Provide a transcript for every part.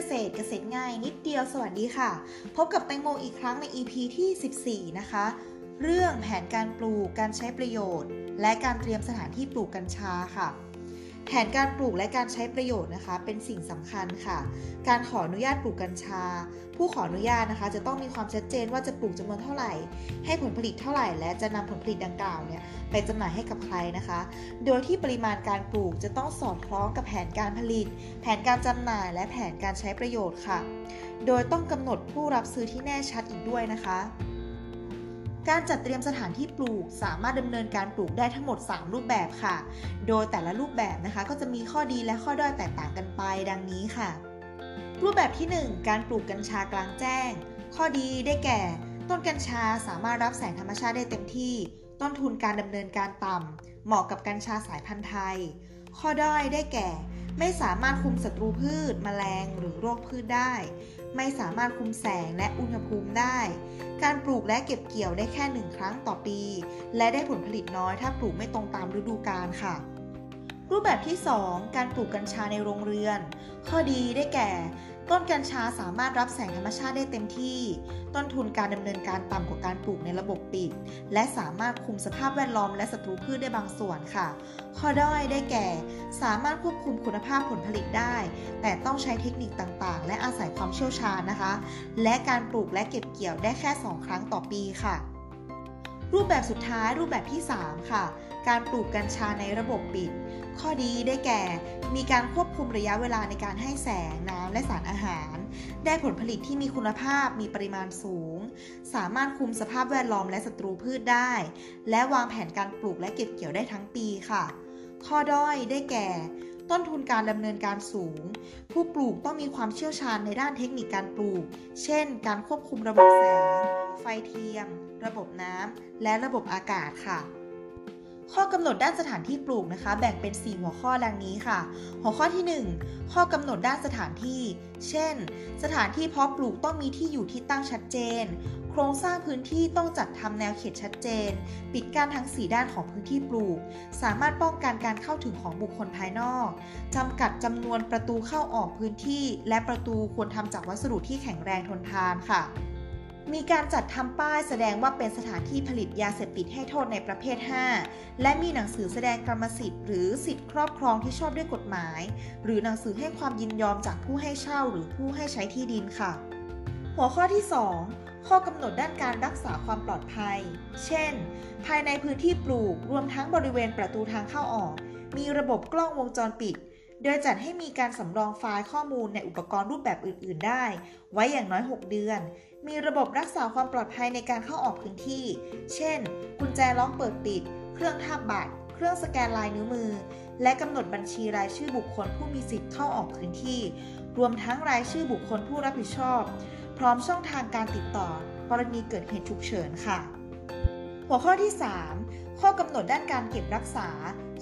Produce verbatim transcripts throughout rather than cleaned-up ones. กษตรเกษตรง่ายนิดเดียวสวัสดีค่ะพบกับแตงโมอีกครั้งใน อี พี ที่สิบสี่นะคะเรื่องแผนการปลูกการใช้ประโยชน์และการเตรียมสถานที่ปลูกกัญชาค่ะแผนการปลูกและการใช้ประโยชน์นะคะเป็นสิ่งสำคัญค่ะการขออนุญาตปลูกกัญชาผู้ขออนุญาตนะคะจะต้องมีความชัดเจนว่าจะปลูกจำนวนเท่าไหร่ให้ผลผลิตเท่าไหร่และจะนำผลผลิตดังกล่าวเนี่ยไปจำหน่ายให้กับใครนะคะโดยที่ปริมาณการปลูกจะต้องสอดคล้องกับแผนการผลิตแผนการจำหน่ายและแผนการใช้ประโยชน์ค่ะโดยต้องกำหนดผู้รับซื้อที่แน่ชัดอีกด้วยนะคะการจัดเตรียมสถานที่ปลูกสามารถดำเนินการปลูกได้ทั้งหมดสามรูปแบบค่ะโดยแต่ละรูปแบบนะคะก็จะมีข้อดีและข้อด้อยแตกต่างกันไปดังนี้ค่ะรูปแบบที่หนึ่งการปลูกกัญชากลางแจ้งข้อดีได้แก่ต้นกัญชาสามารถรับแสงธรรมชาติได้เต็มที่ต้นทุนการดำเนินการต่ำเหมาะกับกัญชาสายพันธุ์ไทยข้อด้อยได้แก่ไม่สามารถคุมศัตรูพืชแมลงหรือโรคพืชได้ไม่สามารถคุมแสงและอุณหภูมิได้การปลูกและเก็บเกี่ยวได้แค่หนึ่งครั้งต่อปีและได้ผลผลิตน้อยถ้าปลูกไม่ตรงตามฤดูกาลค่ะรูปแบบที่สองการปลูกกัญชาในโรงเรือนข้อดีได้แก่ต้นกัญชาสามารถรับแสงธรรมชาติได้เต็มที่ต้นทุนการดำเนินการต่ำกว่าการปลูกในระบบปิดและสามารถคุมสภาพแวดล้อมและศัตรูพืชได้บางส่วนค่ะข้อด้อยได้แก่สามารถควบคุมคุณภาพผลผลิตได้แต่ต้องใช้เทคนิคต่างๆและอาศัยความเชี่ยวชาญนะคะและการปลูกและเก็บเกี่ยวได้แค่สองครั้งต่อปีค่ะรูปแบบสุดท้ายรูปแบบที่สามค่ะการปลูกกัญชาในระบบปิดข้อดีได้แก่มีการควบคุมระยะเวลาในการให้แสงน้ำและสารอาหารได้ผลผลิตที่มีคุณภาพมีปริมาณสูงสามารถคุมสภาพแวดล้อมและศัตรูพืชได้และวางแผนการปลูกและเก็บเกี่ยวได้ทั้งปีค่ะข้อด้อยได้แก่ต้นทุนการดำเนินการสูงผู้ปลูกต้องมีความเชี่ยวชาญในด้านเทคนิคการปลูกเช่นการควบคุมระบบแสงไฟเทียมระบบน้ำและระบบอากาศค่ะข้อกำหนดด้านสถานที่ปลูกนะคะแบ่งเป็นสี่หัวข้อดังนี้ค่ะหัวข้อที่หนึ่งข้อกำหนดด้านสถานที่เช่นสถานที่เพาะปลูกต้องมีที่อยู่ที่ตั้งชัดเจนโครงสร้างพื้นที่ต้องจัดทำแนวเขตชัดเจนปิดกั้นทั้งสี่ด้านของพื้นที่ปลูกสามารถป้องกันการเข้าถึงของบุคคลภายนอกจำกัดจำนวนประตูเข้าออกพื้นที่และประตูควรทำจากวัสดุที่แข็งแรงทนทานค่ะมีการจัดทำป้ายแสดงว่าเป็นสถานที่ผลิตยาเสพติดให้โทษในประเภทห้าและมีหนังสือแสดงกรรมสิทธิ์หรือสิทธิครอบครองที่ชอบด้วยกฎหมายหรือหนังสือให้ความยินยอมจากผู้ให้เช่าหรือผู้ให้ใช้ที่ดินค่ะหัวข้อที่สองข้อกำหนดด้านการรักษาความปลอดภัยเช่นภายในพื้นที่ปลูกรวมทั้งบริเวณประตูทางเข้าออกมีระบบกล้องวงจรปิดโดยจัดให้มีการสำรองไฟล์ข้อมูลในอุปกรณ์รูปแบบอื่นๆได้ไว้อย่างน้อยหกเดือนมีระบบรักษาความปลอดภัยในการเข้าออกพื้นที่เช่นกุญแจล็อกเปิดปิดเครื่องทาบบัตรเครื่องสแกนลายนิ้วมือและกำหนดบัญชีรายชื่อบุคคลผู้มีสิทธิ์เข้าออกพื้นที่รวมทั้งรายชื่อบุคคลผู้รับผิดชอบพร้อมช่องทางการติดต่อกรณีเกิดเหตุฉุกเฉินค่ะหัวข้อที่สามข้อกำหนดด้านการเก็บรักษา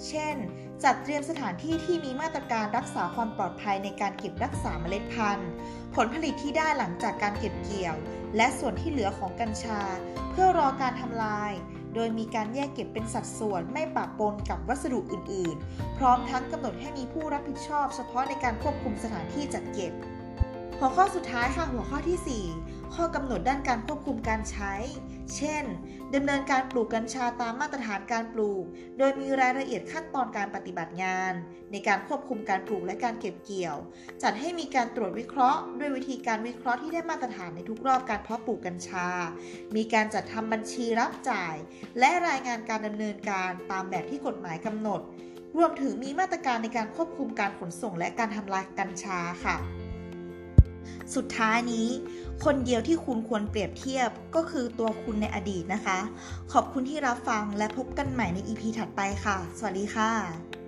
เช่นจัดเตรียมสถานที่ที่มีมาตรการรักษาความปลอดภัยในการเก็บรักษาเมล็ดพันธุ์ผลผลิตที่ได้หลังจากการเก็บเกี่ยวและส่วนที่เหลือของกัญชาเพื่อรอการทำลายโดยมีการแยกเก็บเป็นสัดส่วนไม่ปะปนกับวัสดุอื่นๆพร้อมทั้งกำหนดให้มีผู้รับผิดชอบเฉพาะในการควบคุมสถานที่จัดเก็บหัวข้อสุดท้ายค่ะหัวข้อที่สี่ข้อกำหนดด้านการควบคุมการใช้เช่นดำเนินการปลูกกัญชาตามมาตรฐานการปลูกโดยมีรายละเอียดขั้นตอนการปฏิบัติงานในการควบคุมการปลูกและการเก็บเกี่ยวจัดให้มีการตรวจวิเคราะห์ด้วยวิธีการวิเคราะห์ที่ได้มาตรฐานในทุกรอบการเพาะปลูกกัญชามีการจัดทำบัญชีรับจ่ายและรายงานการดำเนินการตามแบบที่กฎหมายกำหนดรวมถึงมีมาตรการในการควบคุมการขนส่งและการทำลายกัญชาค่ะสุดท้ายนี้คนเดียวที่คุณควรเปรียบเทียบก็คือตัวคุณในอดีตนะคะขอบคุณที่รับฟังและพบกันใหม่ใน อี พี ถัดไปค่ะสวัสดีค่ะ